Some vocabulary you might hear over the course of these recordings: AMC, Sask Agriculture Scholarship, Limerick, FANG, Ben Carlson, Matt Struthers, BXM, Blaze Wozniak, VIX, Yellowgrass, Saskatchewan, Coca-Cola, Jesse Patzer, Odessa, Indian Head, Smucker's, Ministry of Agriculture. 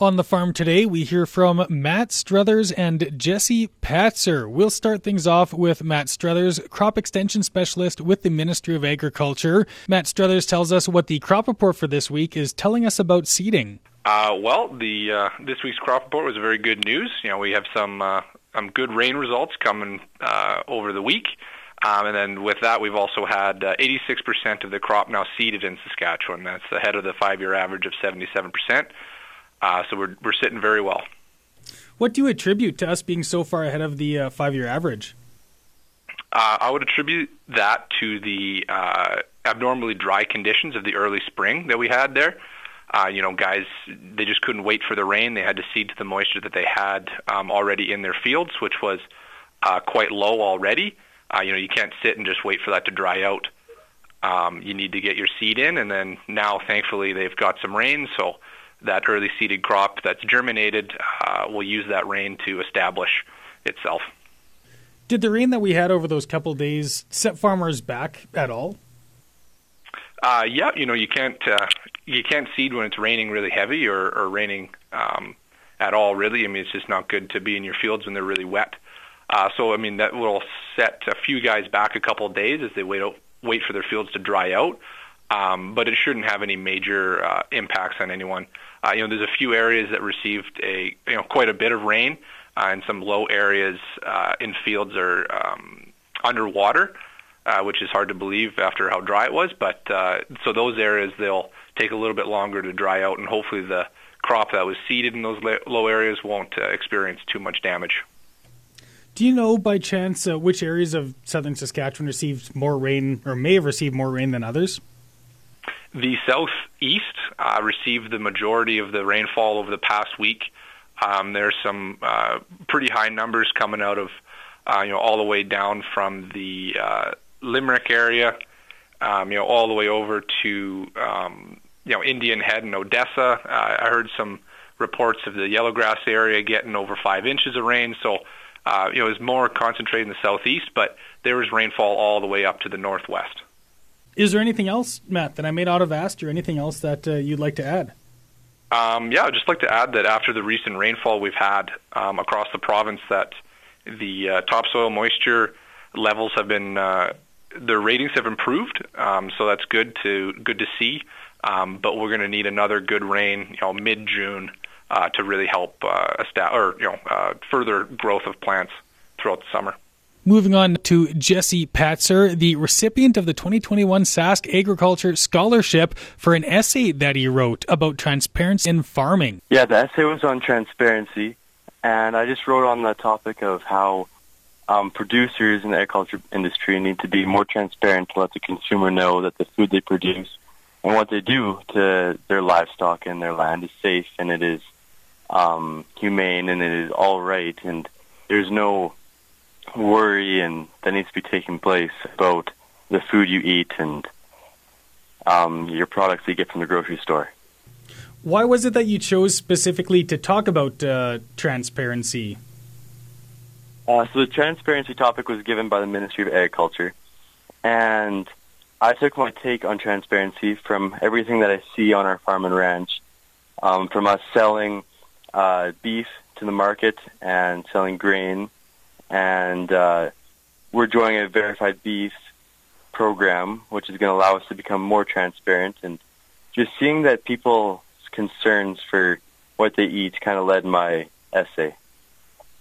On the farm today, we hear from Matt Struthers and Jesse Patzer. We'll start things off with Matt Struthers, crop extension specialist with the Ministry of Agriculture. Matt Struthers tells us what the crop report for this week is telling us about seeding. This week's crop report was very good news. You know, we have some good rain results coming over the week. And then with that, we've also had 86% of the crop now seeded in Saskatchewan. That's ahead of the five-year average of 77%. So we're sitting very well. What do you attribute to us being so far ahead of the five-year average? I would attribute that to the abnormally dry conditions of the early spring that we had there. Guys, they just couldn't wait for the rain. They had to seed to the moisture that they had already in their fields, which was quite low already. You can't sit and just wait for that to dry out. You need to get your seed in, and then now, thankfully, they've got some rain, so that early seeded crop that's germinated will use that rain to establish itself. Did the rain that we had over those couple days set farmers back at all? You can't seed when it's raining really heavy or raining at all, really. I mean, it's just not good to be in your fields when they're really wet. So that will set a few guys back a couple of days as they wait for their fields to dry out. But it shouldn't have any major impacts on anyone. There's a few areas that received quite a bit of rain, and some low areas in fields are underwater, which is hard to believe after how dry it was. But so those areas, they'll take a little bit longer to dry out, and hopefully the crop that was seeded in those low areas won't experience too much damage. Do you know by chance which areas of southern Saskatchewan received more rain or may have received more rain than others? The southeast received the majority of the rainfall over the past week. There's some pretty high numbers coming out of all the way down from the Limerick area, all the way over to Indian Head and Odessa. I heard some reports of the Yellowgrass area getting over 5 inches of rain, so it was more concentrated in the southeast, but there was rainfall all the way up to the northwest. Is there anything else, Matt, that I may not have asked or anything else that you'd like to add? I'd just like to add that after the recent rainfall we've had across the province, that the topsoil moisture levels have been, their ratings have improved, so that's good to see. But we're going to need another good rain, mid-June, to really help further growth of plants throughout the summer. Moving on to Jesse Patzer, the recipient of the 2021 Sask Agriculture Scholarship for an essay that he wrote about transparency in farming. Yeah, the essay was on transparency, and I just wrote on the topic of how producers in the agriculture industry need to be more transparent to let the consumer know that the food they produce and what they do to their livestock and their land is safe, and it is humane, and it is all right, and there's no worry and that needs to be taking place about the food you eat and your products you get from the grocery store. Why was it that you chose specifically to talk about transparency? So the transparency topic was given by the Ministry of Agriculture, and I took my take on transparency from everything that I see on our farm and ranch, from us selling beef to the market and selling grain. And we're joining a verified beef program, which is going to allow us to become more transparent. And just seeing that people's concerns for what they eat kind of led my essay.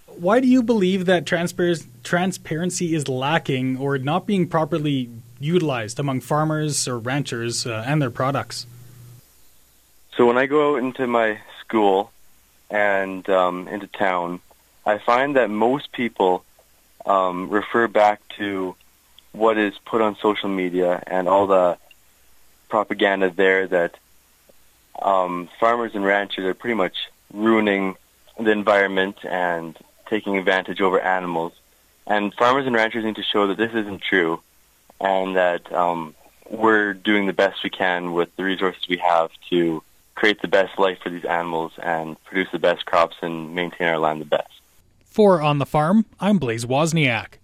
Why do you believe that transparency is lacking or not being properly utilized among farmers or ranchers and their products? So when I go out into my school and into town, I find that most people refer back to what is put on social media and all the propaganda there that farmers and ranchers are pretty much ruining the environment and taking advantage over animals. And farmers and ranchers need to show that this isn't true and that we're doing the best we can with the resources we have to create the best life for these animals and produce the best crops and maintain our land the best. For On the Farm, I'm Blaze Wozniak.